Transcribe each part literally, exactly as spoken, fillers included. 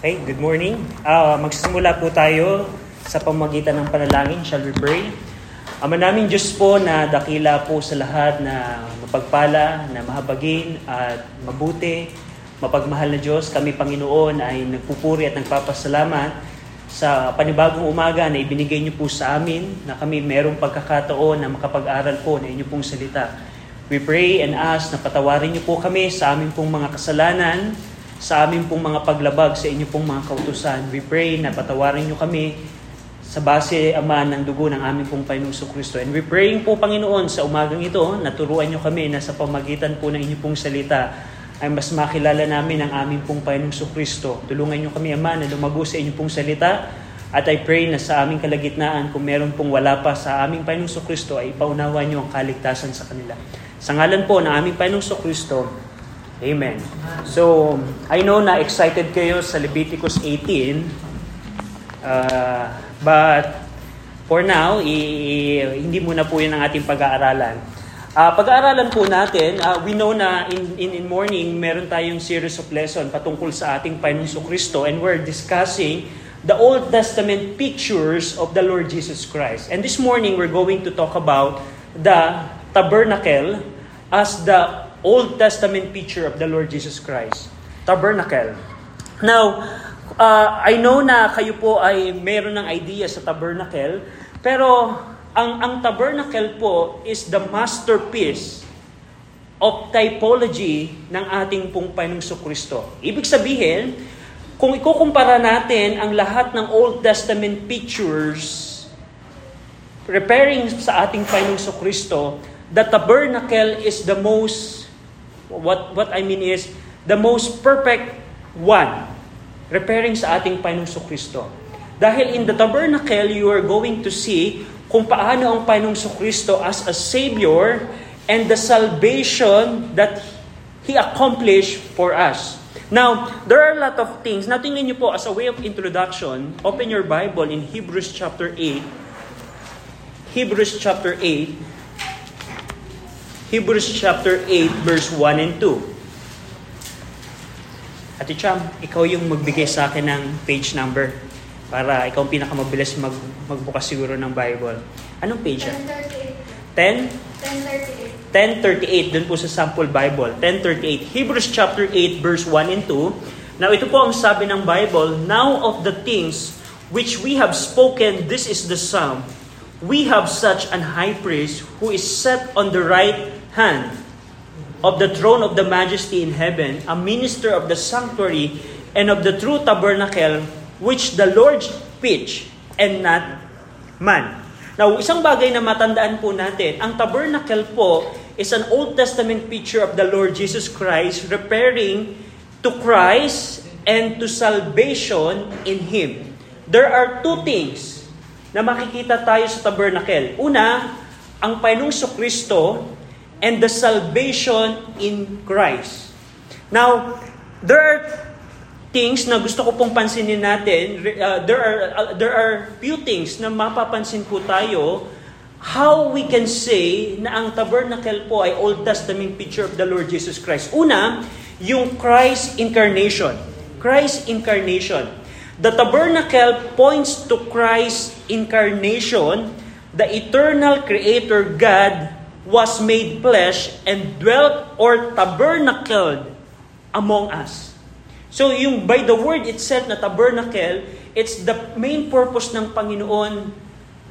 Okay, good morning. Uh, magsisimula po tayo sa pamamagitan ng panalangin. Shall we pray? Ama naming Diyos po na dakila po sa lahat na mapagpala, na mahabagin at mabuti, mapagmahal na Diyos. Kami, Panginoon, ay nagpupuri at nagpapasalamat sa panibagong umaga na ibinigay niyo po sa amin, na kami merong pagkakataon na makapag-aral po na inyo pong salita. We pray and ask na patawarin niyo po kami sa aming pong mga kasalanan, sa amin pong mga paglabag sa inyo pong mga kautusan. We pray na patawarin niyo kami sa base, Ama, ng dugo ng aming pong Panginoong Kristo. And we praying po, Panginoon, sa umagang ito, naturuan niyo kami na sa pamagitan po ng inyo pong salita ay mas makilala namin ang aming pong Panginoong Kristo. Tulungan niyo kami, Ama, na lumago sa inyo pong salita. At I pray na sa aming kalagitnaan, kung meron pong wala pa sa aming Panginoong Kristo, ay ipaunawa niyo ang kaligtasan sa kanila. Sa ngalan po ng aming Panginoong Kristo, amen. So, I know na excited kayo sa Leviticus eighteen. Uh, but for now, i- i- hindi muna po yun ang ating pag-aaralan. Uh, pag-aaralan po natin, uh, we know na in, in in morning, meron tayong series of lesson patungkol sa ating Panginoong Kristo. And we're discussing the Old Testament pictures of the Lord Jesus Christ. And this morning, we're going to talk about the tabernacle as the Old Testament picture of the Lord Jesus Christ. Tabernacle. Now, uh, I know na kayo po ay meron ng idea sa tabernacle, pero ang, ang tabernacle po is the masterpiece of typology ng ating pong Panginoong Kristo. Ibig sabihin, kung ikukumpara natin ang lahat ng Old Testament pictures referring sa ating Panginoong Kristo, the tabernacle is the most What what I mean is, the most perfect one, referring sa ating Panginoong Kristo. Dahil in the tabernacle, you are going to see kung paano ang Panginoong Kristo as a Savior and the salvation that He accomplished for us. Now, there are a lot of things. Now, tingnan niyo po, as a way of introduction, open your Bible in Hebrews chapter eight. Hebrews chapter eight. Hebrews chapter eight, verse one and two. Ate Cham, ikaw yung magbigay sa akin ng page number para ikaw ang pinakamabilis mag, magbukas siguro ng Bible. Anong page siya? ten thirty-eight. ten? ten thirty-eight. ten thirty-eight. Doon po sa sample Bible. ten thirty-eight. Hebrews chapter eight, verse one and two. Now, ito po ang sabi ng Bible, now of the things which we have spoken, this is the sum. We have such an high priest who is set on the right hand of the throne of the majesty in heaven, a minister of the sanctuary and of the true tabernacle, which the Lord pitched and not man. Now, isang bagay na matandaan po natin, ang tabernacle po is an Old Testament picture of the Lord Jesus Christ referring to Christ and to salvation in Him. There are two things na makikita tayo sa tabernacle. Una, ang Panginoong Kristo and the salvation in Christ. Now, there are things na gusto ko pong pansinin natin. Uh, there are uh, there are few things na mapapansin po tayo how we can say na ang tabernacle po ay Old Testament picture of the Lord Jesus Christ. Una, yung Christ incarnation. Christ incarnation. The tabernacle points to Christ's incarnation. The eternal creator God was made flesh and dwelt or tabernacled among us. So yung by the word itself na tabernacle, it's the main purpose ng Panginoon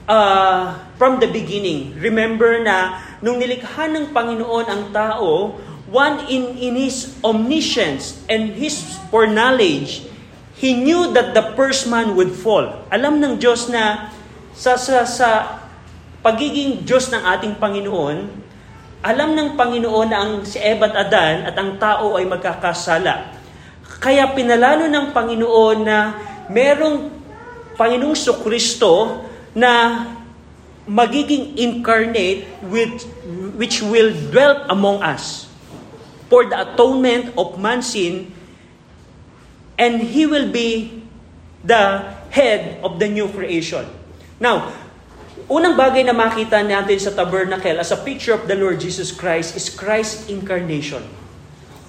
uh, from the beginning. Remember na nung nilikha ng Panginoon ang tao, one in, in His omniscience and His foreknowledge, He knew that the first man would fall. Alam ng Diyos na Sa, sa, sa pagiging Diyos ng ating Panginoon, alam ng Panginoon na ang si Eva at Adan at ang tao ay magkakasala. Kaya pinalano ng Panginoon na merong Panginoong Kristo na magiging incarnate with, which will dwell among us for the atonement of man's sin, and He will be the head of the new creation. Now, unang bagay na makita natin sa tabernacle as a picture of the Lord Jesus Christ is Christ's incarnation.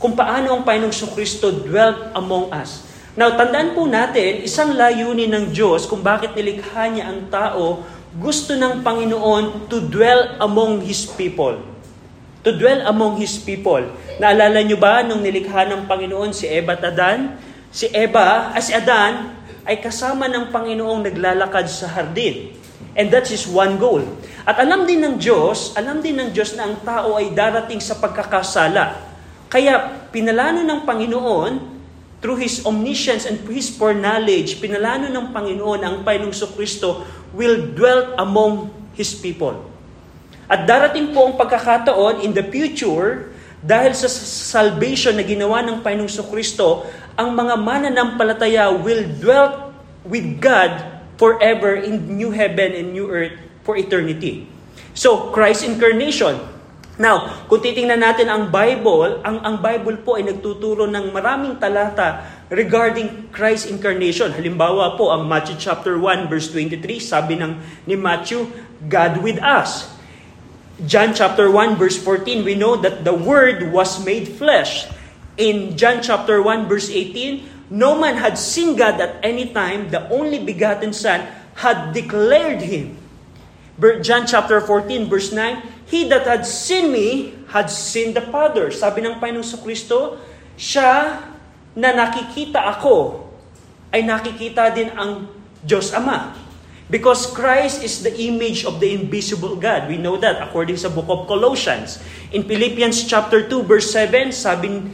Kung paano ang Panginoong Kristo dwelt among us. Now, tandaan po natin, isang layunin ng Diyos kung bakit nilikha niya ang tao, gusto ng Panginoon to dwell among His people. To dwell among His people. Naalala niyo ba nung nilikha ng Panginoon si Eva at Adan? Si Eva, as Adan, ay kasama ng Panginoong naglalakad sa hardin. And that's His one goal. At alam din ng Diyos, alam din ng Diyos na ang tao ay darating sa pagkakasala. Kaya pinalano ng Panginoon, through His omniscience and His foreknowledge, pinalano ng Panginoon ang Panginoong Kristo will dwell among His people. At darating po ang pagkakataon in the future, dahil sa salvation na ginawa ng Panginoong Kristo, ang mga mananampalataya will dwell with God forever in new heaven and new earth for eternity. So, Christ's incarnation. Now, kung titingnan natin ang Bible, ang, ang Bible po ay nagtuturo ng maraming talata regarding Christ's incarnation. Halimbawa po, ang Matthew chapter one verse twenty-three, sabi ng ni Matthew, God with us. John chapter one verse fourteen, we know that the Word was made flesh. In John chapter one verse eighteen, no man had seen God at any time, the only begotten Son had declared Him. John chapter fourteen verse nine, He that had seen me, had seen the Father. Sabi ng Panginoong Kristo, siya na nakikita ako, ay nakikita din ang Diyos Ama. Because Christ is the image of the invisible God. We know that according sa book of Colossians. In Philippians chapter two, verse seven, sabi,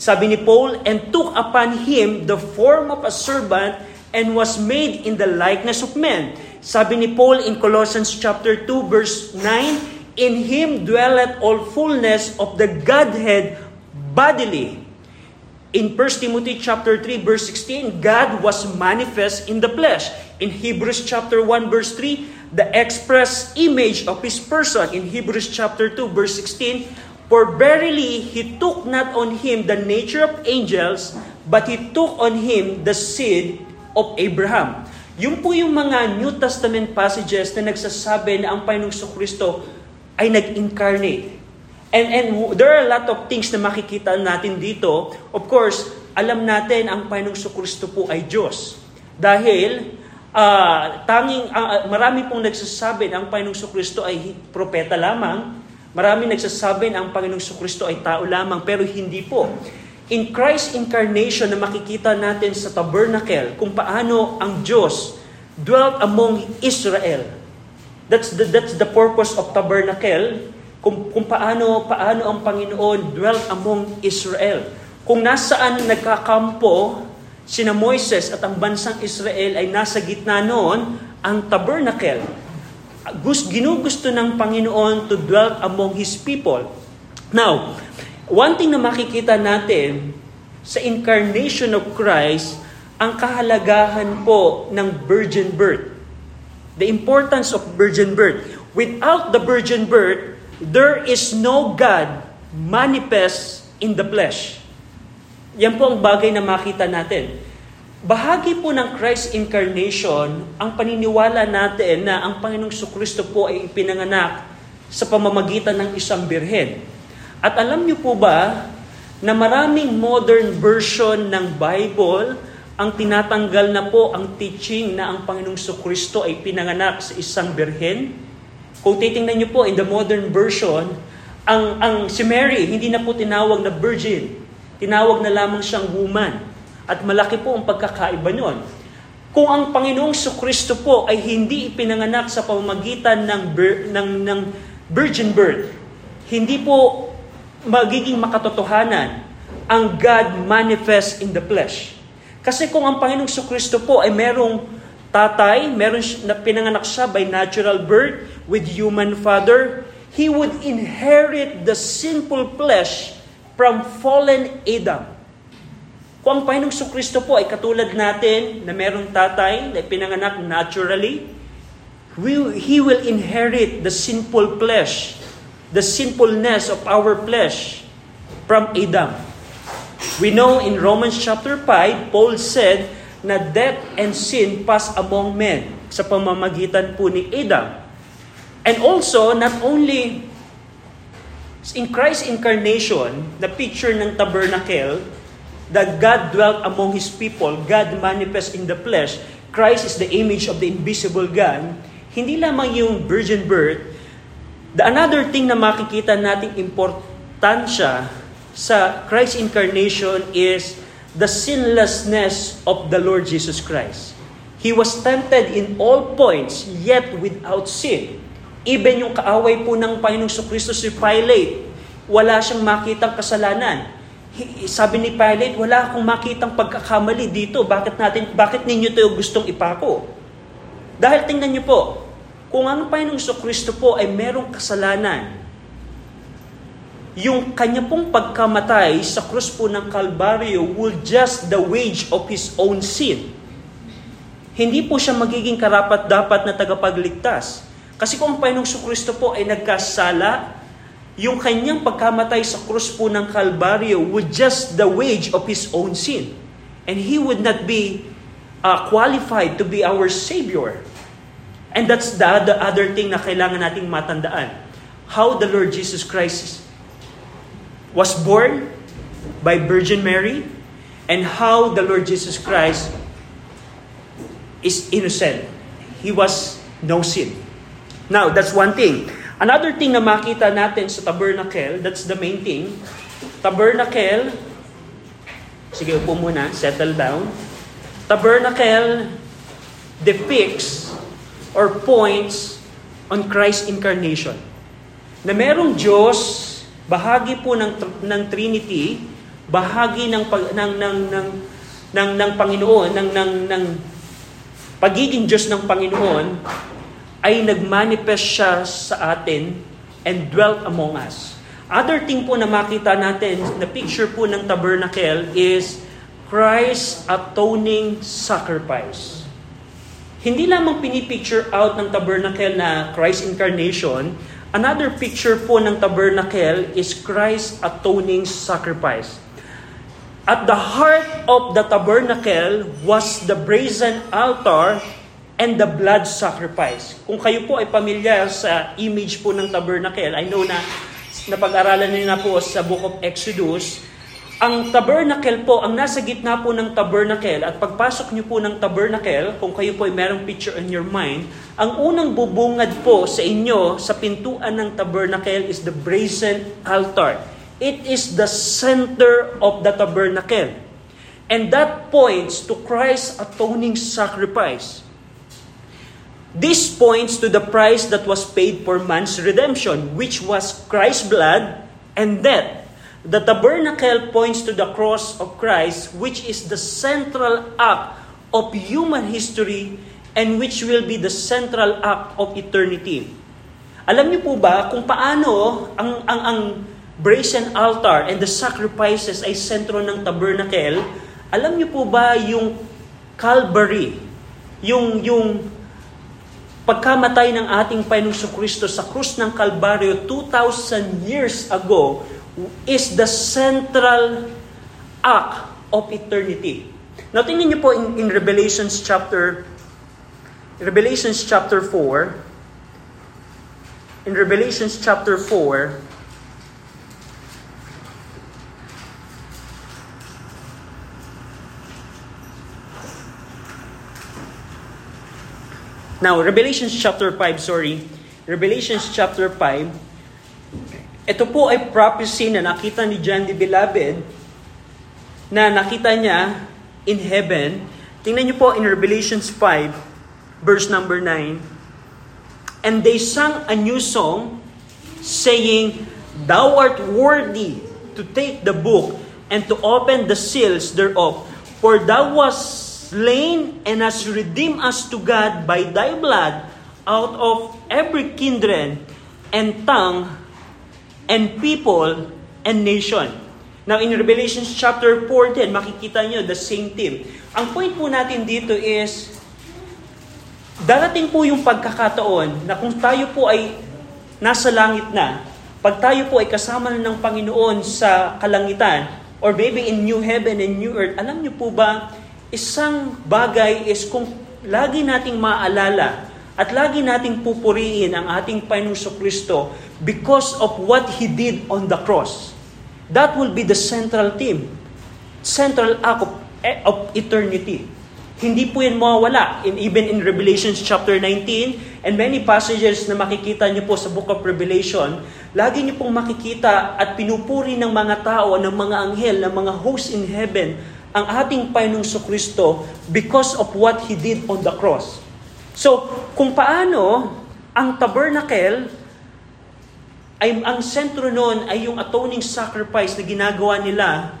sabi ni Paul, And took upon him the form of a servant and was made in the likeness of men. Sabi ni Paul in Colossians chapter two, verse nine, In Him dwelleth all fullness of the Godhead bodily. In First Timothy chapter three verse sixteen, God was manifest in the flesh. In Hebrews chapter one verse three, the express image of His person. In Hebrews chapter two verse sixteen, For verily He took not on Him the nature of angels, but He took on Him the seed of Abraham. Yun po yung mga New Testament passages na nagsasabi na ang Panginoong Kristo ay nag-incarnate. And, and there are a lot of things na makikita natin dito. Of course, alam natin ang Panginoong Kristo po ay Diyos. Dahil, uh, tanging, uh, marami pong nagsasabi na ang Panginoong Kristo ay propeta lamang. Marami nagsasabi na ang Panginoong Kristo ay tao lamang, pero hindi po. In Christ's incarnation na makikita natin sa tabernacle, kung paano ang Diyos dwelt among Israel. That's the, that's the purpose of tabernacle, kung, kung paano, paano ang Panginoon dwelt among Israel. Kung nasaan nagkakampo sina Moises at ang bansang Israel ay nasa gitna noon, ang tabernacle. Ginugusto ng Panginoon to dwell among His people. Now, one thing na makikita natin sa incarnation of Christ, ang kahalagahan po ng virgin birth. The importance of virgin birth. Without the virgin birth, there is no God manifest in the flesh. Yan po ang bagay na makita natin. Bahagi po ng Christ's incarnation, ang paniniwala natin na ang Panginoong Kristo po ay ipinanganak sa pamamagitan ng isang birhen. At alam niyo po ba na maraming modern version ng Bible ang tinatanggal na po ang teaching na ang Panginoong Kristo ay pinanganak sa isang birhen? Kung titingnan niyo po in the modern version, ang, ang si Mary hindi na po tinawag na virgin. Tinawag na lamang siyang woman. At malaki po ang pagkakaiba niyon. Kung ang Panginoong Kristo po ay hindi ipinanganak sa pamamagitan ng, ng, ng virgin birth, hindi po magiging makatotohanan ang God manifest in the flesh. Kasi kung ang Panginoong Kristo po ay merong tatay, merong pinanganak siya by natural birth with human father, He would inherit the sinful flesh from fallen Adam. Kung ang Panginoong Kristo po ay katulad natin na merong tatay na pinanganak naturally, we, He will inherit the sinful flesh, the sinfulness of our flesh from Adam. We know in Romans chapter five, Paul said na death and sin pass among men sa pamamagitan po ni Adam. And also, not only in Christ's incarnation, the picture ng tabernacle, that God dwelt among His people, God manifest in the flesh, Christ is the image of the invisible God, hindi lamang yung virgin birth. The another thing na makikita natin importansya sa Christ's incarnation is the sinlessness of the Lord Jesus Christ. He was tempted in all points, yet without sin. Even yung kaaway po ng Panginoong Jesucristo si Pilate, wala siyang makitang kasalanan. Sabi ni Pilate, wala akong makitang pagkakamali dito. Bakit natin, bakit ninyo ito gustong ipako? Dahil tingnan niyo po, kung ang Panginoong Jesucristo po ay merong kasalanan, yung kanya pong pagkamatay sa krus po ng Kalbaryo will just the wage of his own sin. Hindi po siya magiging karapat-dapat na tagapagligtas. Kasi kung ang Panginoong Jesucristo po ay nagkasala, yung kanyang pagkamatay sa krus po ng Kalbaryo would just the wage of his own sin. And he would not be uh, qualified to be our Savior. And that's the other thing na kailangan nating matandaan. How the Lord Jesus Christ was born by Virgin Mary, and how the Lord Jesus Christ is innocent. He was no sin. Now, that's one thing. Another thing na makita natin sa tabernacle, that's the main thing. Tabernacle, sige upo muna, settle down. Tabernacle depicts or points on Christ's incarnation. Na merong Diyos, bahagi po ng ng Trinity, bahagi ng pag, ng, ng ng ng ng Panginoon, ng ng ng pagiging Diyos ng Panginoon ay nagmanifest siya sa atin and dwelt among us. Other thing po na makita natin na picture po ng tabernacle is Christ's atoning sacrifice. Hindi lamang pinipicture out ng tabernacle na Christ's incarnation. Another picture po ng tabernacle is Christ's atoning sacrifice. At the heart of the tabernacle was the brazen altar and the blood sacrifice. Kung kayo po ay pamilyar sa image po ng tabernacle, I know na napag-aralan niyo na po sa Book of Exodus, ang tabernacle po, ang nasa gitna po ng tabernacle, at pagpasok niyo po ng tabernacle, kung kayo po ay merong picture in your mind, ang unang bubungad po sa inyo sa pintuan ng tabernacle is the brazen altar. It is the center of the tabernacle. And that points to Christ's atoning sacrifice. This points to the price that was paid for man's redemption, which was Christ's blood and death. The tabernacle points to the cross of Christ, which is the central act of human history and which will be the central act of eternity. Alam niyo po ba kung paano ang, ang, ang brazen altar and the sacrifices ay sentro ng tabernacle? Alam niyo po ba yung Calvary, yung, yung pagkamatay ng ating Panginoong Jesucristo sa krus ng Kalbaryo two thousand years ago is the central act of eternity. Now, tingnan niyo po in, in Revelation chapter Revelations chapter four, in Revelations chapter four, now, Revelations chapter five, sorry, Revelations chapter five, ito po ay prophecy na nakita ni John the Beloved, na nakita niya in heaven. Tingnan niyo po in Revelations five, verse number nine, and they sang a new song, saying, "Thou art worthy to take the book and to open the seals thereof, for thou wast slain and hast redeemed us to God by thy blood out of every kindred and tongue and people and nation." Now, in Revelation chapter fourteen, makikita nyo the same theme. Ang point po natin dito is, darating po yung pagkakataon na kung tayo po ay nasa langit na, pag tayo po ay kasama na ng Panginoon sa kalangitan, or maybe in new heaven and new earth, alam niyo po ba, isang bagay is kung lagi nating maalala at lagi nating pupuriin ang ating Panginoong Kristo because of what He did on the cross. That will be the central theme. central act of, of eternity. Hindi po yan mawawala. In, even in Revelation chapter nineteen, and many passages na makikita niyo po sa Book of Revelation, lagi niyo pong makikita at pinupuri ng mga tao, ng mga anghel, ng mga hosts in heaven, ang ating Panginoong Kristo because of what He did on the cross. So, kung paano ang tabernacle, ay, ang sentro noon ay yung atoning sacrifice na ginagawa nila,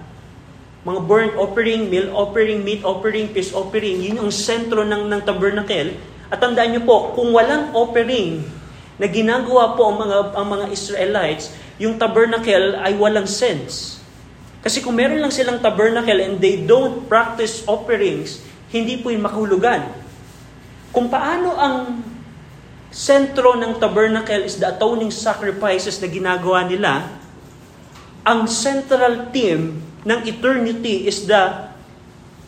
mga burnt offering, meal offering, meat offering, peace offering, yun yung sentro ng, ng tabernacle. At tandaan nyo po, kung walang offering na ginagawa po ang mga, ang mga Israelites, yung tabernacle ay walang sense. Kasi kung meron lang silang tabernacle and they don't practice offerings, hindi po yung makahulugan. Kung paano ang sentro ng tabernacle is the atoning sacrifices na ginagawa nila, ang central theme ng eternity is the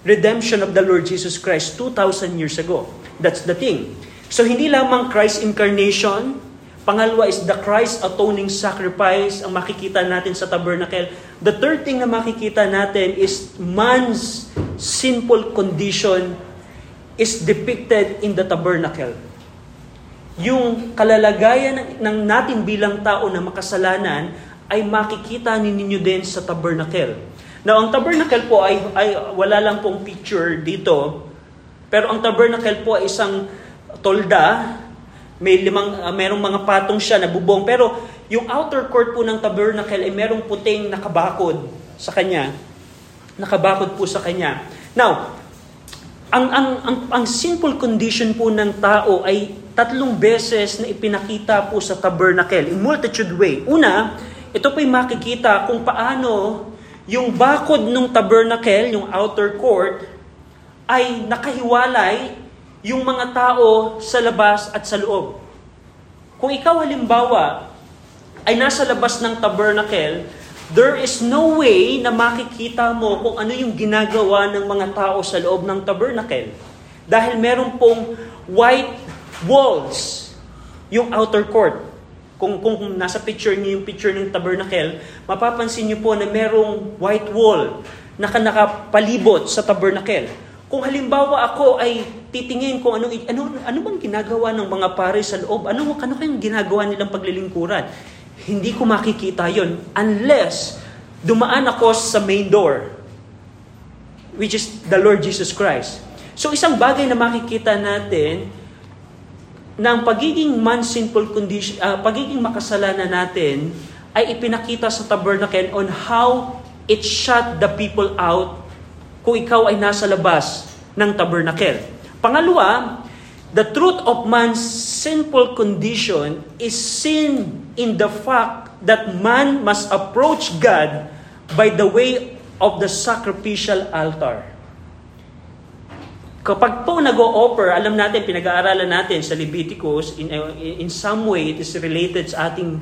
redemption of the Lord Jesus Christ two thousand years ago. That's the thing. So hindi lamang Christ incarnation, pangalawa is the Christ atoning sacrifice ang makikita natin sa tabernacle. The third thing na makikita natin is man's sinful condition is depicted in the tabernacle. Yung kalalagayan ng natin bilang tao na makasalanan ay makikita ninyo din sa tabernacle. Now, ang tabernacle po ay, ay wala lang pong picture dito. Pero ang tabernacle po ay isang tolda. May limang, uh, merong mga patong siya na bubong. Pero yung outer court po ng tabernacle ay merong puting nakabakod sa kanya. Nakabakod po sa kanya. Now, ang, ang, ang, ang simple condition po ng tao ay tatlong beses na ipinakita po sa tabernacle in multitude way. Una, ito po'y makikita kung paano yung bakod ng tabernacle, yung outer court, ay nakahiwalay yung mga tao sa labas at sa loob. Kung ikaw halimbawa ay nasa labas ng tabernacle, there is no way na makikita mo kung ano yung ginagawa ng mga tao sa loob ng tabernacle. Dahil meron pong white walls yung outer court. Kung, kung kung nasa picture niyo yung picture ng tabernacle, mapapansin niyo po na merong white wall na nakapalibot sa tabernacle. Kung halimbawa ako ay titingin kung anong, ano, ano bang ginagawa ng mga pare sa loob, ano, ano kayang ginagawa nilang paglilingkuran, hindi ko makikita yon unless dumaan ako sa main door, which is the Lord Jesus Christ. So isang bagay na makikita natin na pagiging man's sinful condition, uh, pagiging makasalanan natin ay ipinakita sa tabernacle on how it shut the people out kung ikaw ay nasa labas ng tabernacle. Pangalawa, the truth of man's sinful condition is seen in the fact that man must approach God by the way of the sacrificial altar. Kapag po nag-o-offer, alam natin, pinag-aaralan natin sa Leviticus, in, in some way, it is related sa ating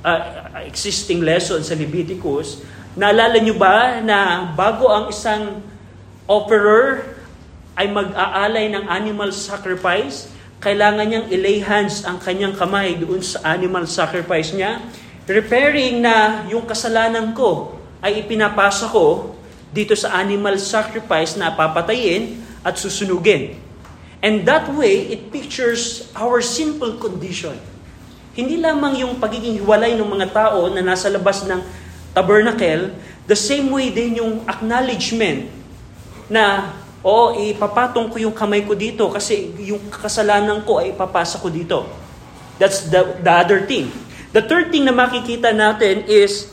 uh, existing lesson sa Leviticus. Naalala nyo ba na bago ang isang offerer ay mag-aalay ng animal sacrifice, kailangan niyang i-lay hands ang kanyang kamay doon sa animal sacrifice niya, referring na yung kasalanan ko ay ipinapasa ko dito sa animal sacrifice na papatayin, at susunugin. And that way, it pictures our sinful condition. Hindi lamang yung pagiging hiwalay ng mga tao na nasa labas ng tabernacle, the same way din yung acknowledgement na, oo, oh, ipapatong ko yung kamay ko dito kasi yung kasalanan ko ay ipapasa ko dito. That's the, the other thing. The third thing na makikita natin is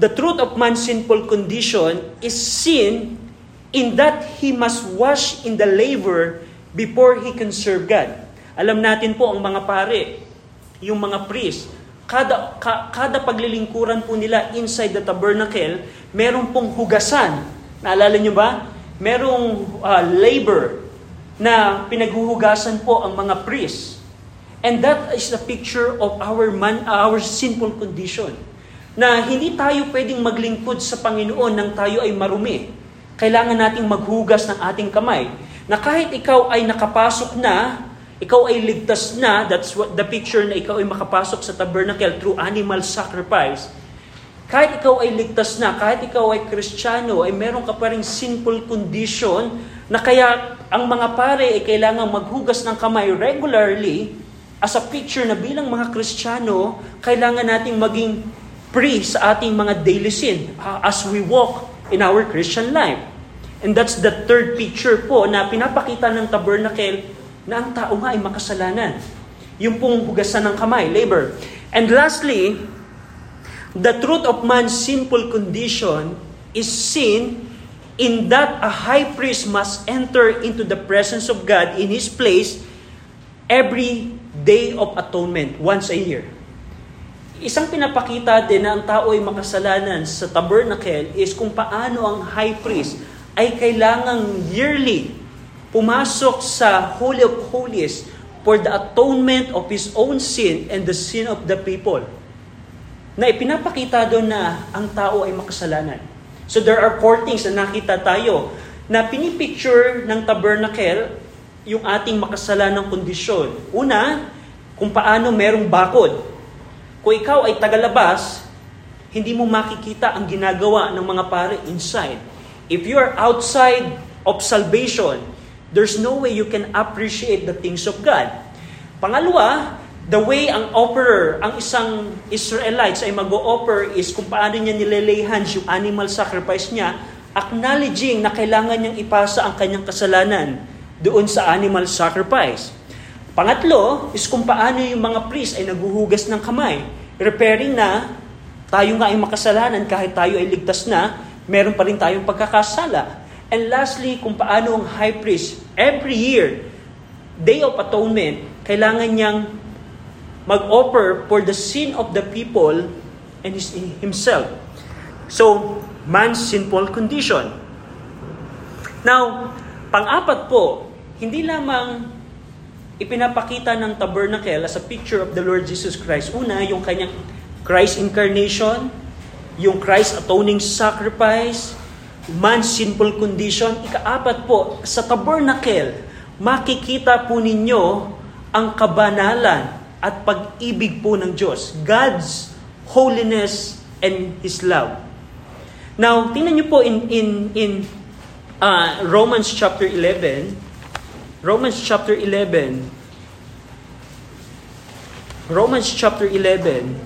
the truth of man's sinful condition is sin in that he must wash in the laver before he can serve God. Alam natin po ang mga pare, yung mga priest, kada, ka, kada paglilingkuran po nila inside the tabernacle, meron pong hugasan. Naalala nyo ba? Merong uh, labor na pinaghuhugasan po ang mga priest. And that is the picture of our man, uh, our sinful condition. Na hindi tayo pwedeng maglingkod sa Panginoon nang tayo ay marumi. Kailangan nating maghugas ng ating kamay. Na kahit ikaw ay nakapasok na, ikaw ay ligtas na, that's what the picture na ikaw ay makapasok sa tabernacle through animal sacrifice, Kahit ikaw ay ligtas na, kahit ikaw ay Kristiyano, ay meron ka pa ring sinful condition na kaya ang mga pare ay kailangan maghugas ng kamay regularly as a picture na bilang mga Kristiyano, kailangan nating maging free sa ating mga daily sin uh, as we walk in our Christian life. And that's the third picture po na pinapakita ng tabernacle na ang tao nga ay makasalanan. Yung pong hugasan ng kamay, labor. And lastly, the truth of man's sinful condition is seen in that a high priest must enter into the presence of God in His place every day of atonement, once a year. Isang pinapakita din na ang tao ay makasalanan sa tabernacle is kung paano ang high priest ay kailangang yearly pumasok sa Holy of Holies for the atonement of his own sin and the sin of the people. Na ipinapakita doon na ang tao ay makasalanan. So there are four things na nakita tayo na pinipicture ng tabernacle yung ating makasalanang kondisyon. Una, kung paano merong bakod. Kung ikaw ay tagalabas, hindi mo makikita ang ginagawa ng mga pare inside. If you are outside of salvation, there's no way you can appreciate the things of God. Pangalawa, the way ang offerer, ang isang Israelites ay mag-o-offer is kung paano niya nilay hands yung animal sacrifice niya, acknowledging na kailangan niyang ipasa ang kanyang kasalanan doon sa animal sacrifice. Pangatlo is kung paano yung mga priest ay naguhugas ng kamay, repairing na tayo nga ay makasalanan kahit tayo ay ligtas na, meron pa rin tayong pagkakasala. And lastly, kung paano ang high priest every year, Day of Atonement, kailangan niyang mag-offer for the sin of the people and his, himself. So, man's sinful condition. Now, pang-apat po, hindi lamang ipinapakita ng tabernacle as a picture of the Lord Jesus Christ. Una, yung kanyang Christ incarnation, yung Christ atoning sacrifice, man's sinful condition. Ikaapat po, sa tabernacle, makikita po ninyo ang kabanalan at pag-ibig po ng Diyos. God's holiness and His love. Now, tingnan niyo po in in in uh, Romans chapter eleven. Romans chapter eleven. Romans chapter eleven.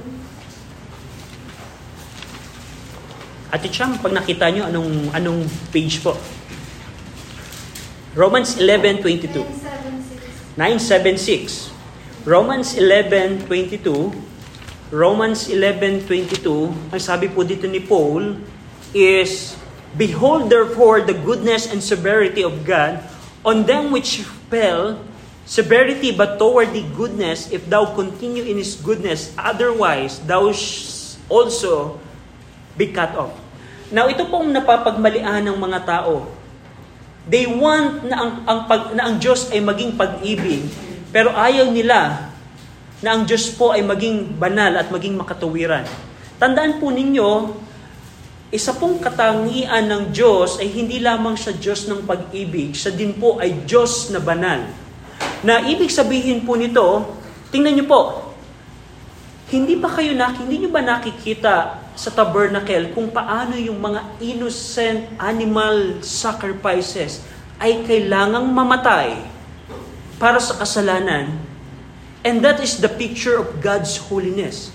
Ate Cham, pag nakita niyo anong anong page po? Romans eleven twenty-two. nine seventy-six. Romans eleven twenty-two, Romans eleven twenty-two, ang sabi po dito ni Paul is, "Behold therefore the goodness and severity of God, on them which fell, severity but toward thee goodness, if thou continue in His goodness, otherwise thou sh- also be cut off." Now, ito pong napapagmalian ng mga tao. They want na ang, ang, pag, na ang Diyos ay maging pag-ibig, pero ayaw nila na ang Diyos po ay maging banal at maging makatuwiran. Tandaan po ninyo, isa pong katangian ng Diyos ay hindi lamang siya Diyos ng pag-ibig, siya din po ay Diyos na banal. Na ibig sabihin po nito, tingnan niyo po, hindi ba kayo nak- hindi niyo ba nakikita sa tabernacle kung paano yung mga innocent animal sacrifices ay kailangang mamatay para sa kasalanan? And that is the picture of God's holiness.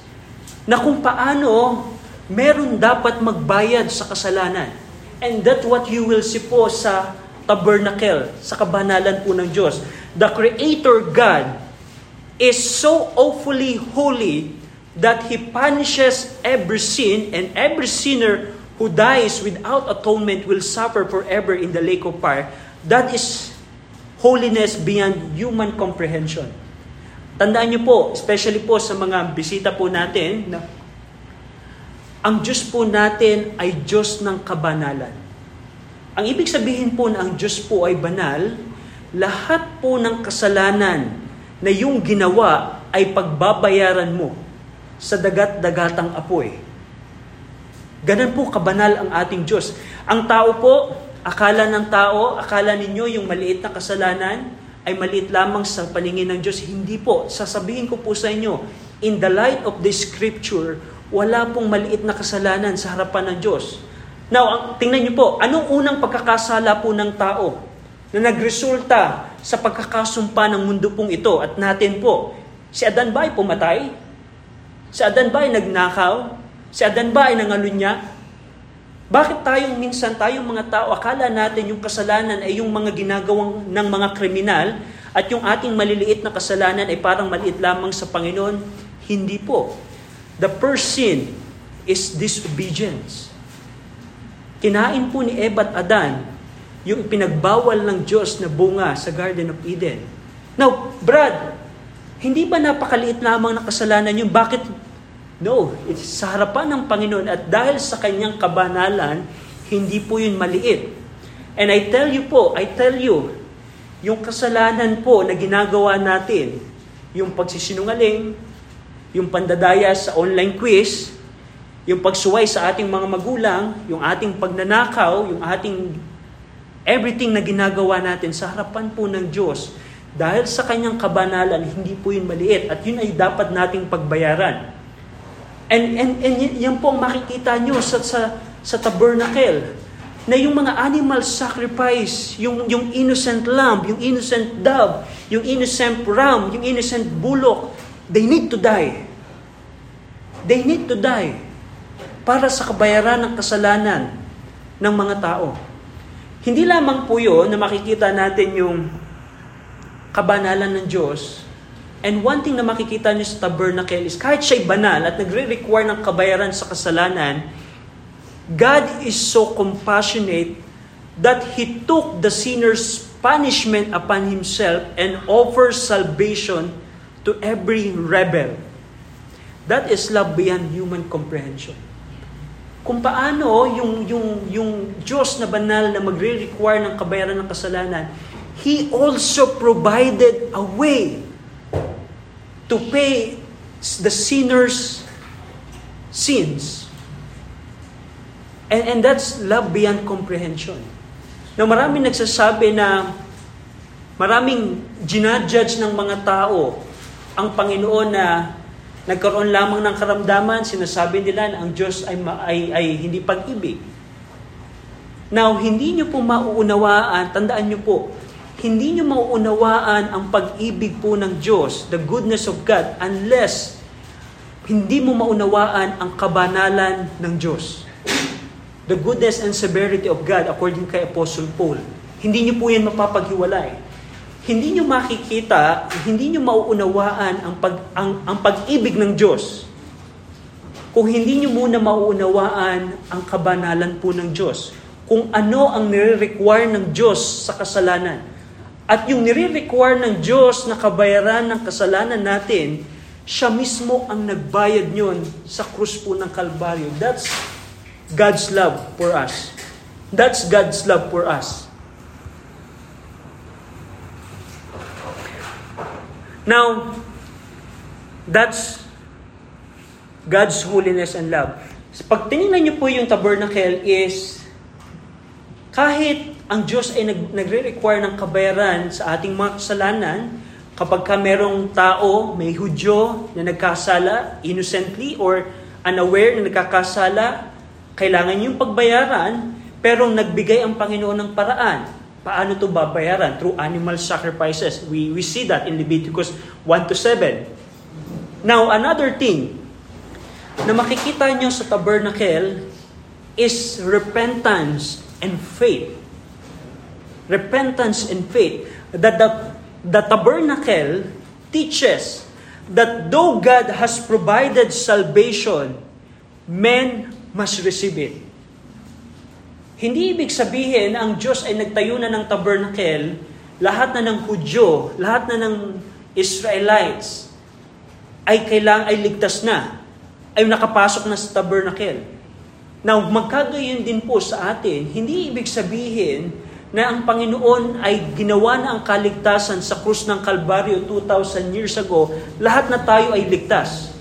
Na kung paano meron dapat magbayad sa kasalanan. And that's what you will see po sa tabernacle, sa kabanalan po ng Diyos. The Creator God is so awfully holy that He punishes every sin, and every sinner who dies without atonement will suffer forever in the lake of fire. That is holiness beyond human comprehension. Tandaan niyo po, especially po sa mga bisita po natin, na ang Diyos po natin ay Diyos ng kabanalan. Ang ibig sabihin po na ang Diyos po ay banal, lahat po ng kasalanan na yung ginawa ay pagbabayaran mo sa dagat-dagatang apoy. Ganun po kabanal ang ating Diyos. Ang tao po, akala ng tao, akala ninyo yung maliit na kasalanan ay maliit lamang sa paningin ng Diyos. Hindi po. Sasabihin ko po sa inyo, in the light of this scripture, Wala pong maliit na kasalanan sa harapan ng Diyos. Now, tingnan niyo po, anong unang pagkakasala po ng tao na nagresulta sa pagkakasumpa ng mundo pong ito at natin po? Si Adan ba ay pumatay? Si Adan ba ay nagnakaw? Si Adan ba ay nangalunya? Bakit tayong minsan, tayong mga tao, akala natin yung kasalanan ay yung mga ginagawang ng mga kriminal at yung ating maliliit na kasalanan ay parang maliit lamang sa Panginoon? Hindi po. The first sin is disobedience. Kinain po ni Eva at Adan yung pinagbawal ng Diyos na bunga sa Garden of Eden. Now, Brad, hindi ba napakaliit lamang na kasalanan yung bakit? No, it's sa harapan ng Panginoon at dahil sa kanyang kabanalan, hindi po yun maliit. And I tell you po, I tell you, yung kasalanan po na ginagawa natin, yung pagsisinungaling, yung pandadaya sa online quiz, yung pagsuway sa ating mga magulang, yung ating pagnanakaw, yung ating everything na ginagawa natin sa harapan po ng Diyos, dahil sa kanyang kabanalan, hindi po yun maliit. At yun ay dapat nating pagbayaran. And, and, and yan po ang makikita nyo sa, sa, sa tabernacle, na yung mga animal sacrifice, yung, yung innocent lamb, yung innocent dove, yung innocent ram, yung innocent bulok, they need to die. They need to die. Para sa kabayaran ng kasalanan ng mga tao. Hindi lamang po yun na makikita natin yung kabanalan ng Diyos. And one thing na makikita niyo sa tabernacle is kahit siya'y banal at nagre-require ng kabayaran sa kasalanan, God is so compassionate that He took the sinner's punishment upon Himself and offers salvation to every rebel. That is love beyond human comprehension. Kung paano yung, yung, yung Diyos na banal na magre-require ng kabayaran ng kasalanan, He also provided a way to pay the sinner's sins. And, and that's love beyond comprehension. Now, maraming nagsasabi na maraming ginajudge ng mga tao ang Panginoon na nagkaroon lamang ng karamdaman, sinasabi nila na ang Diyos ay, ay, ay hindi pag-ibig. Now, hindi nyo po mauunawaan, tandaan nyo po, hindi nyo mauunawaan ang pag-ibig po ng Diyos, the goodness of God, unless hindi mo maunawaan ang kabanalan ng Diyos. The goodness and severity of God, according kay Apostle Paul. Hindi nyo po yan mapapaghiwalay. Hindi nyo makikita, hindi nyo mauunawaan ang, pag, ang, ang pag-ibig ng Diyos kung hindi nyo muna mauunawaan ang kabanalan po ng Diyos. Kung ano ang nire-require ng Diyos sa kasalanan. At yung nire-require ng Diyos na kabayaran ng kasalanan natin, siya mismo ang nagbayad nyon sa krus po ng Kalbaryo. That's God's love for us. That's God's love for us. Now, that's God's holiness and love. Pag tinignan niyo po yung tabernacle is, kahit ang Diyos ay nagre-require ng kabayaran sa ating mga kasalanan, kapag ka merong tao, may Hudyo na nagkasala, innocently or unaware na nagkakasala, kailangan yung pagbayaran, pero nagbigay ang Panginoon ng paraan. Paano ito babayaran? Through animal sacrifices. We we see that in Leviticus one to seven. Now, another thing na makikita nyo sa tabernacle is repentance and faith. Repentance and faith. That the, the tabernacle teaches that though God has provided salvation, men must receive it. Hindi ibig sabihin ang Diyos ay nagtayo na ng tabernacle, lahat na ng Hudyo, lahat na ng Israelites ay kailang ay ligtas na, ay nakapasok na sa tabernacle. Now, magkagayon din po sa atin, hindi ibig sabihin na ang Panginoon ay ginawa na ang kaligtasan sa krus ng Kalbaryo two thousand years ago, lahat na tayo ay ligtas.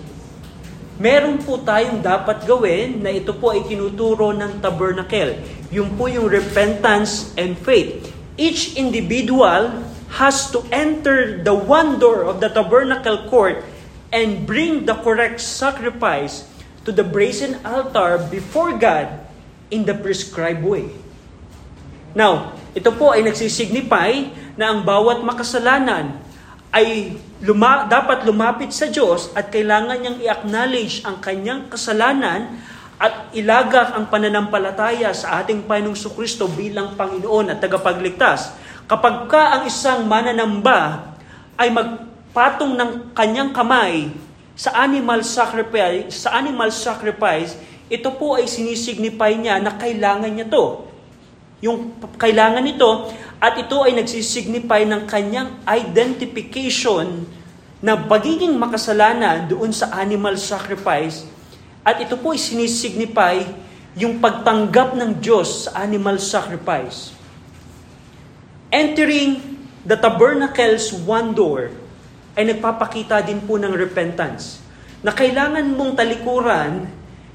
Meron po tayong dapat gawin na ito po ay tinuturo ng tabernacle. Yun po yung repentance and faith. Each individual has to enter the one door of the tabernacle court and bring the correct sacrifice to the brazen altar before God in the prescribed way. Now, ito po ay nagsisignify na ang bawat makasalanan ay luma- dapat lumapit sa Diyos at kailangan niyang i-acknowledge ang kanyang kasalanan at ilagak ang pananampalataya sa ating Panginoong Jesucristo bilang Panginoon at tagapagligtas. Kapag ka ang isang mananamba ay magpatong ng kanyang kamay sa animal sacrifice, sa animal sacrifice, ito po ay sinisignify niya na kailangan niya to. Yung kailangan nito, at ito ay nagsisignify ng kanyang identification na pagiging makasalanan doon sa animal sacrifice. At ito po ay sinisignify yung pagtanggap ng Diyos sa animal sacrifice. Entering the tabernacle's one door ay nagpapakita din po ng repentance. Na kailangan mong talikuran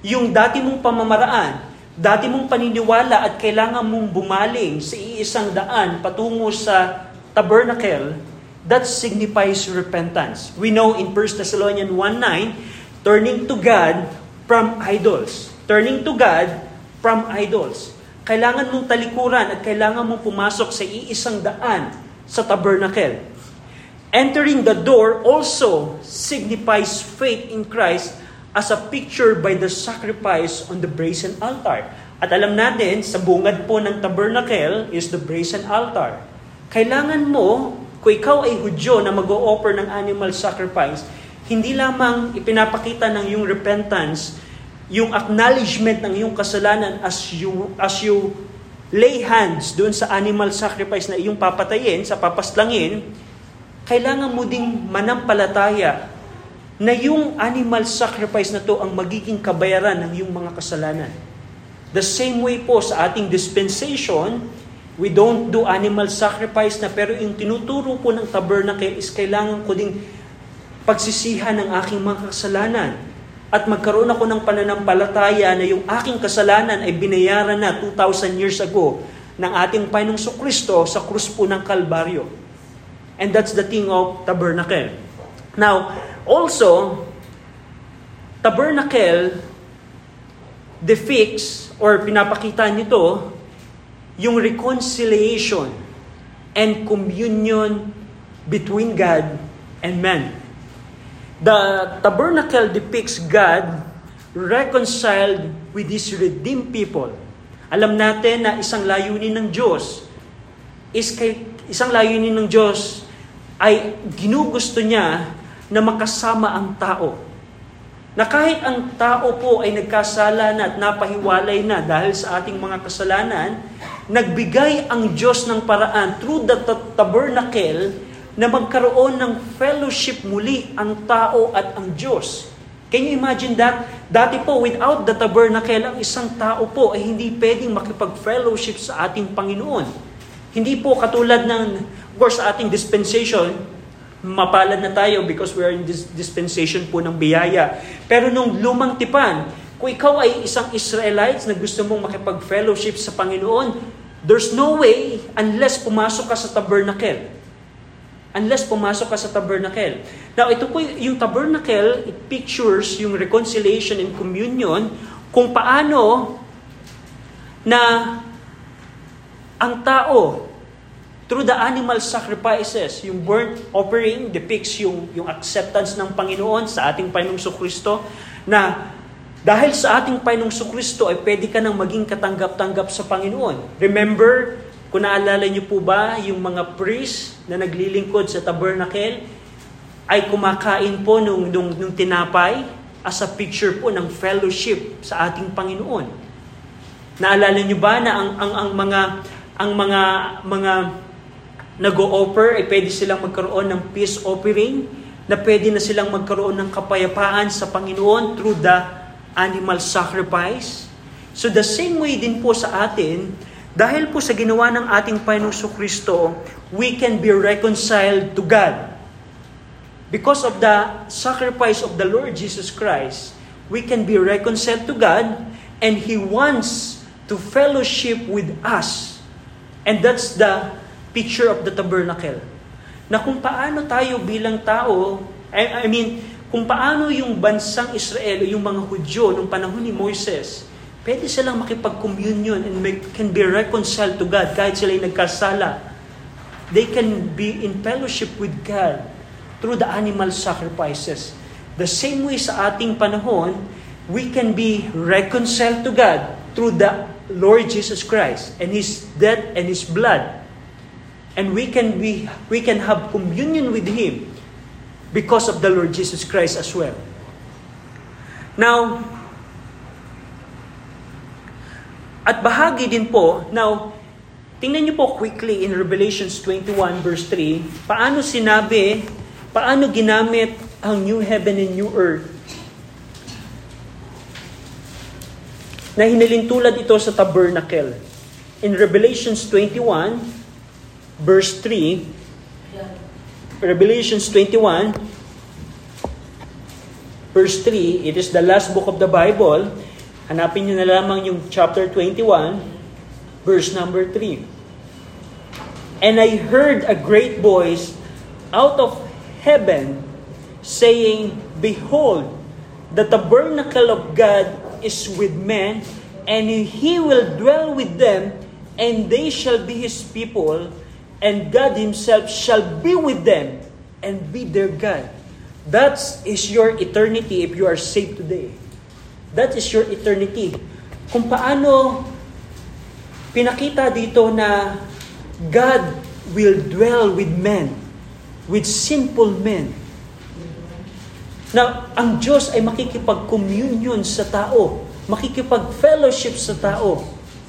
yung dati mong pamamaraan, dati mong paniniwala at kailangan mong bumaling sa iisang daan patungo sa tabernacle. That signifies repentance. We know in First Thessalonians one nine, turning to God from idols. Turning to God from idols. Kailangan mong talikuran at kailangan mong pumasok sa iisang daan sa tabernacle. Entering the door also signifies faith in Christ as a picture by the sacrifice on the brazen altar. At alam natin, sa bungad po ng tabernacle is the brazen altar. Kailangan mo, kung ikaw ay Hudyo na mag-o-offer ng animal sacrifice, hindi lamang ipinapakita ng iyong repentance, yung acknowledgement ng iyong kasalanan as you, as you lay hands doon sa animal sacrifice na iyong papatayin, sa papaslangin, kailangan mo ding manampalataya na yung animal sacrifice na to ang magiging kabayaran ng yung mga kasalanan. The same way po sa ating dispensation, we don't do animal sacrifice na, pero yung tinuturo po ng tabernacle is kailangan ko ding pagsisihan ng aking mga kasalanan at magkaroon ako ng pananampalataya na yung aking kasalanan ay binayaran na two thousand years ago ng ating Panginoong Jesucristo sa krus po ng Kalbaryo. And that's the thing of tabernacle. Now, also, tabernacle depicts or pinapakita nito yung reconciliation and communion between God and man. The tabernacle depicts God reconciled with His redeemed people. Alam natin na isang layunin ng Diyos is kay, isang layunin ng Diyos ay ginugusto niya na makasama ang tao. Na kahit ang tao po ay nagkasala na at napahiwalay na dahil sa ating mga kasalanan, nagbigay ang Diyos ng paraan through the tabernacle na magkaroon ng fellowship muli ang tao at ang Diyos. Can you imagine that? Dati po, without the tabernacle, ang isang tao po ay hindi pwedeng makipag-fellowship sa ating Panginoon. Hindi po katulad ng, of course, sa ating dispensation, mapalad na tayo because we are in this dispensation po ng biyaya. Pero nung lumang tipan, kung ikaw ay isang Israelites na gusto mong makipag-fellowship sa Panginoon, there's no way unless pumasok ka sa tabernacle. Unless pumasok ka sa tabernacle. Now, ito po yung tabernacle, it pictures yung reconciliation and communion kung paano na ang tao through the animal sacrifices, yung burnt offering depicts yung, yung acceptance ng Panginoon sa ating Panginoong Jesucristo, na dahil sa ating Panginoong Jesucristo ay pwede ka nang maging katanggap-tanggap sa Panginoon. Remember, kung naalala niyo po ba, yung mga priests na naglilingkod sa tabernacle ay kumakain po nung, nung, nung tinapay as a picture po ng fellowship sa ating Panginoon. Naalala niyo ba na ang, ang, ang mga ang mga mga nag-o-offer ay pwede silang magkaroon ng peace offering, na pwede na silang magkaroon ng kapayapaan sa Panginoon through the animal sacrifice. So the same way din po sa atin, dahil po sa ginawa ng ating Panginoong Jesucristo, we can be reconciled to God. Because of the sacrifice of the Lord Jesus Christ, we can be reconciled to God, and He wants to fellowship with us. And that's the picture of the tabernacle. Na kung paano tayo bilang tao, I, I mean, kung paano yung bansang Israel o yung mga Hudyo nung panahon ni Moises, pwede silang makipag-communion and make, can be reconciled to God kahit sila'y nagkasala. They can be in fellowship with God through the animal sacrifices. The same way sa ating panahon, we can be reconciled to God through the Lord Jesus Christ and His death and His blood. And we can be, we can have communion with Him because of the Lord Jesus Christ as well. Now, at bahagi din po, now, tingnan niyo po quickly in Revelations twenty-one verse three, paano sinabi, paano ginamit ang new heaven and new earth na hinilintulad ito sa tabernacle. In Revelations twenty-one verse three, Revelations twenty-one, verse three, it is the last book of the Bible. Hanapin nyo na lamang yung chapter twenty-one, verse number three. And I heard a great voice out of heaven saying, Behold, the tabernacle of God is with men, and He will dwell with them, and they shall be His people, and God Himself shall be with them and be their God. That is your eternity if you are saved today. That is your eternity. Kung paano pinakita dito na God will dwell with men, with sinful men. Now, ang Diyos ay makikipag-communion sa tao, makikipag-fellowship sa tao.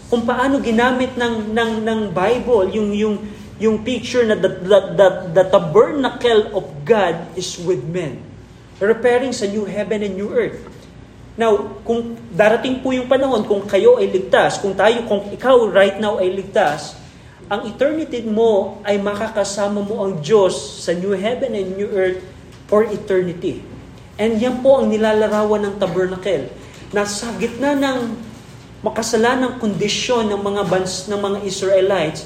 Kung paano ginamit ng, ng, ng Bible yung, yung, yung picture na the, the, the, the tabernacle of God is with men. Referring sa new heaven and new earth. Now, kung darating po yung panahon, kung kayo ay ligtas, kung tayo, kung ikaw right now ay ligtas, ang eternity mo ay makakasama mo ang Diyos sa new heaven and new earth for eternity. And yan po ang nilalarawan ng tabernacle. Nasa gitna ng makasalanang kondisyon ng mga bans, ng mga Israelites,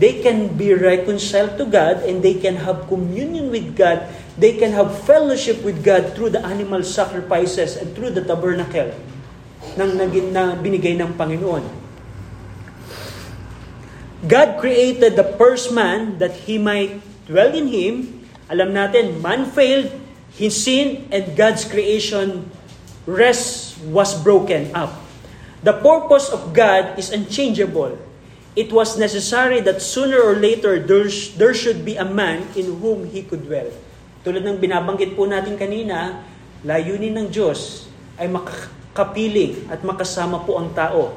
they can be reconciled to God and they can have communion with God. They can have fellowship with God through the animal sacrifices and through the tabernacle nang naging na binigay ng Panginoon. God created the first man that he might dwell in him. Alam natin, man failed, he sinned, and God's creation rest was broken up. The purpose of God is unchangeable. It was necessary that sooner or later there, there should be a man in whom He could dwell. Tulad ng binabanggit po natin kanina, layunin ng Diyos ay makapiling at makasama po ang tao.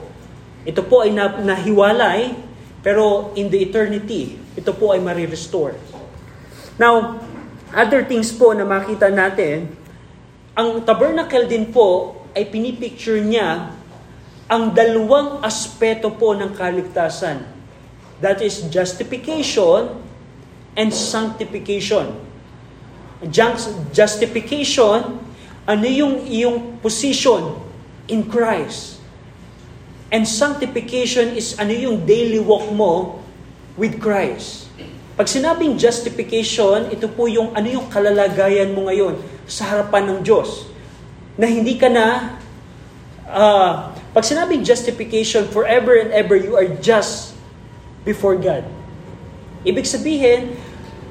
Ito po ay nahiwalay, pero in the eternity, ito po ay marirestore. Now, other things po na makita natin, ang tabernacle din po ay pinipicture niya ang dalawang aspeto po ng kaligtasan. That is justification and sanctification. Justification, ano yung iyong position in Christ. And sanctification is ano yung daily walk mo with Christ. Pag sinabing justification, ito po yung ano yung kalalagayan mo ngayon sa harapan ng Diyos. Na hindi ka na ah, uh, pag sinabing justification, forever and ever, you are just before God. Ibig sabihin,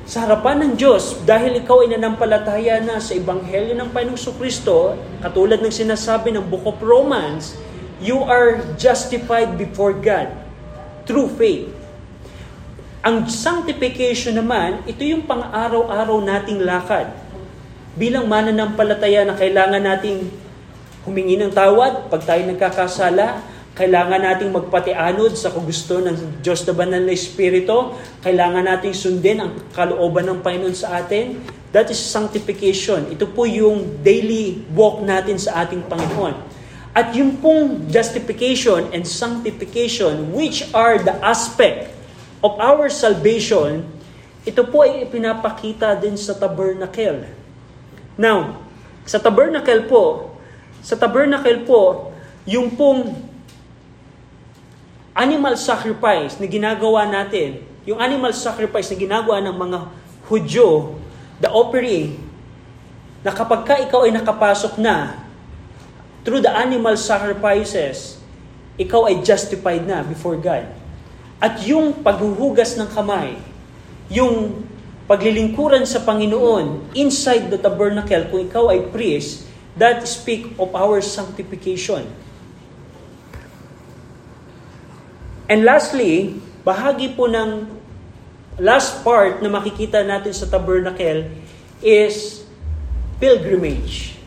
sa harapan ng Diyos, dahil ikaw ay nanampalataya na sa Ebanghelyo ng Panginoong Kristo, katulad ng sinasabi ng Book of Romans, you are justified before God through faith. Ang sanctification naman, ito yung pang-araw-araw nating lakad. Bilang mananampalataya na kailangan nating humingi ng tawad, pag tayo nagkakasala, kailangan nating magpatianod sa gusto ng Diyos na Banal na Espiritu, kailangan nating sundin ang kalooban ng Panginoon sa atin. That is sanctification. Ito po yung daily walk natin sa ating Panginoon. At yung pong justification and sanctification, which are the aspect of our salvation, ito po ay ipinapakita din sa tabernacle. Now, sa tabernacle po, Sa tabernacle po, yung pong animal sacrifice na ginagawa natin, yung animal sacrifice na ginagawa ng mga Hudyo, the offering, na kapag ka ikaw ay nakapasok na through the animal sacrifices, ikaw ay justified na before God. At yung paghuhugas ng kamay, yung paglilingkuran sa Panginoon inside the tabernacle, kung ikaw ay priest, that speak of our sanctification. And lastly, bahagi po ng last part na makikita natin sa tabernacle is pilgrimage.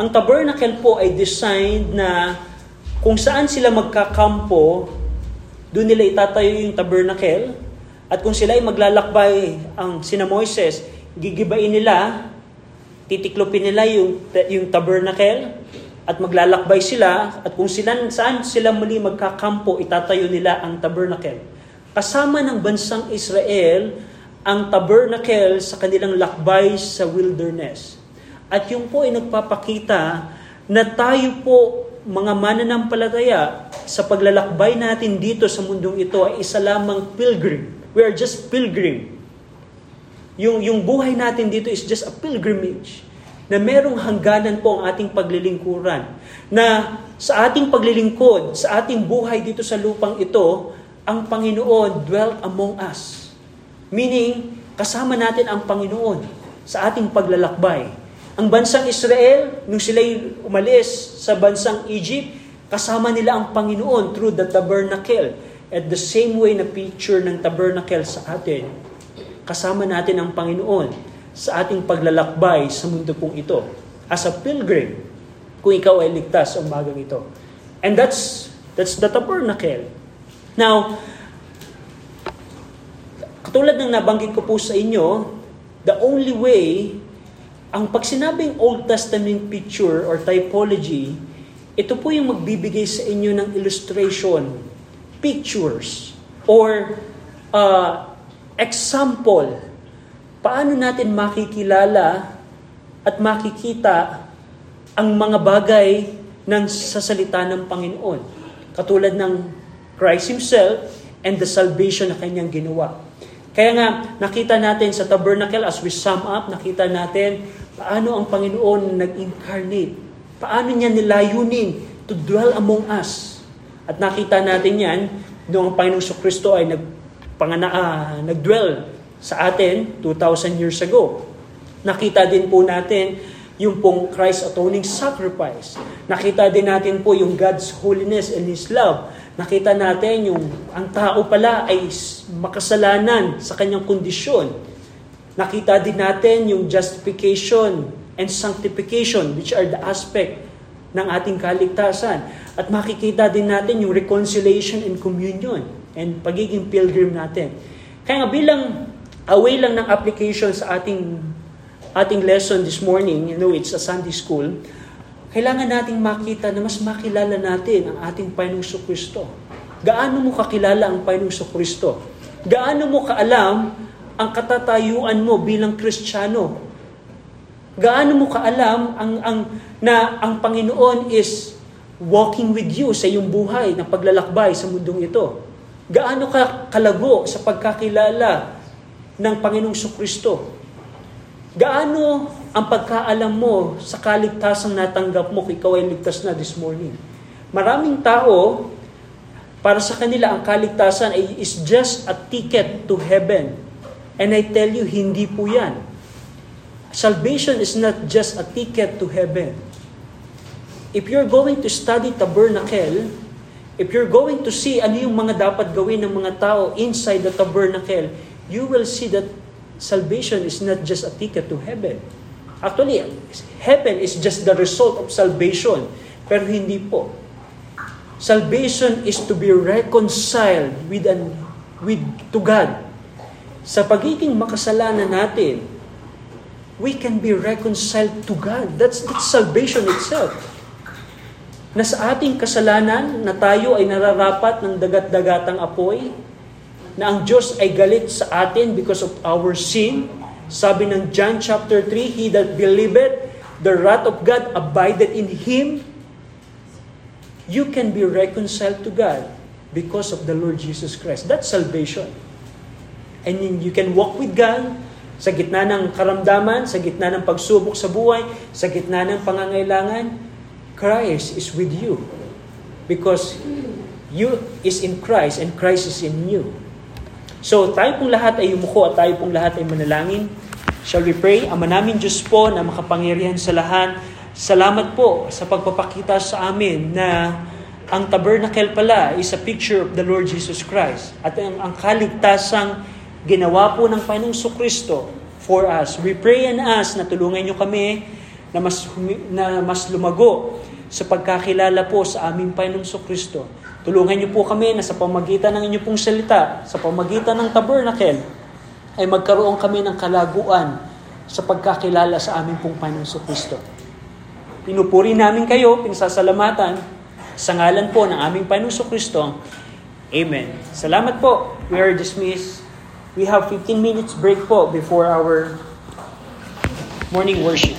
Ang tabernacle po ay designed na kung saan sila magkakampo, doon nila itatayo yung tabernacle. At kung sila ay maglalakbay ang sina Moises, gigibain nila, titiklopin nila yung, yung tabernacle at maglalakbay sila. At kung sila, saan sila muli magkakampo, itatayo nila ang tabernacle. Kasama ng bansang Israel ang tabernacle sa kanilang lakbay sa wilderness. At yung po ay nagpapakita na tayo po mga mananampalataya sa paglalakbay natin dito sa mundong ito ay isa lamang pilgrim. We are just pilgrim. Yung, yung buhay natin dito is just a pilgrimage na merong hangganan po ang ating paglilingkuran. Na sa ating paglilingkod, sa ating buhay dito sa lupang ito, ang Panginoon dwelt among us. Meaning, kasama natin ang Panginoon sa ating paglalakbay. Ang bansang Israel, nung sila'y umalis sa bansang Egypt, kasama nila ang Panginoon through the tabernacle. At the same way na picture ng tabernacle sa atin, kasama natin ang Panginoon sa ating paglalakbay sa mundo pong ito. As a pilgrim, kung ikaw ay ligtas sa umagang ito. And that's, that's the tabernacle. Now, katulad ng nabanggit ko po sa inyo, the only way, ang pag sinabing Old Testament picture or typology, ito po yung magbibigay sa inyo ng illustration, pictures, or uh, example. Paano natin makikilala at makikita ang mga bagay ng sasalita ng Panginoon. Katulad ng Christ Himself and the salvation na Kanyang ginawa. Kaya nga, nakita natin sa tabernacle, as we sum up, nakita natin paano ang Panginoon nag-incarnate. Paano niya nilayunin to dwell among us. At nakita natin yan, noong ang Panginoong Jesucristo ay nagpangana, ah, nag-dwell sa atin two thousand years ago. Nakita din po natin yung pong Christ atoning sacrifice. Nakita din natin po yung God's holiness and His love. Nakita natin yung ang tao pala ay makasalanan sa kanyang kondisyon. Nakita din natin yung justification and sanctification which are the aspect ng ating kaligtasan. At makikita din natin yung reconciliation and communion and pagiging pilgrim natin. Kaya nga bilang away lang ng application sa ating ating lesson this morning, you know, it's a Sunday school, kailangan nating makita na mas makilala natin ang ating Panginoong Jesucristo. Gaano mo kakilala ang Panginoong Jesucristo? Gaano mo kaalam ang katatayuan mo bilang Kristiyano? Gaano mo kaalam ang, ang, na ang Panginoon is walking with you sa iyong buhay na paglalakbay sa mundong ito? Gaano ka kalago sa pagkakilala ng Panginoong Jesucristo? Gaano ang pagkaalam mo sa kaligtasang natanggap mo kung ikaw ay ligtas na this morning? Maraming tao, para sa kanila, ang kaligtasan ay, is just a ticket to heaven. And I tell you, hindi po yan. Salvation is not just a ticket to heaven. If you're going to study tabernacle, if you're going to see ano yung mga dapat gawin ng mga tao inside the tabernacle, you will see that salvation is not just a ticket to heaven. Actually, heaven is just the result of salvation. Pero hindi po. Salvation is to be reconciled with an with to God. Sa pagiging makasalanan natin, we can be reconciled to God. That's, that's salvation itself. Na sa ating kasalanan, na tayo ay nararapat ng dagat-dagatang apoy, na ang Diyos ay galit sa atin because of our sin. Sabi ng John chapter three, "He that believeth, the wrath of God abideth in him." You can be reconciled to God because of the Lord Jesus Christ. That's salvation. And you can walk with God, Sa gitna ng karamdaman, sa gitna ng pagsubok sa buhay, sa gitna ng pangangailangan, Christ is with you. Because you is in Christ and Christ is in you. So tayo pong lahat ay yumuko at tayo pong lahat ay manalangin. Shall we pray? Ama namin Diyos po na makapangyarihan sa lahat, salamat po sa pagpapakita sa amin na ang tabernacle pala is a picture of the Lord Jesus Christ. At ang, ang kaligtasang ginawa po ng Panginoong Kristo for us. We pray and ask na tulungan niyo kami na mas, na mas lumago sa pagkakilala po sa aming Panginoong Kristo. Tulungan niyo po kami na sa pamagitan ng inyong pong salita, sa pamagitan ng tabernacle, ay magkaroon kami ng kalaguan sa pagkakilala sa aming pong Panginoong Kristo. Pinupuri namin kayo, pinasasalamatan, sa ngalan po ng aming Panginoong Kristo. Amen. Salamat po. We are dismissed. We have fifteen minutes break po before our morning worship.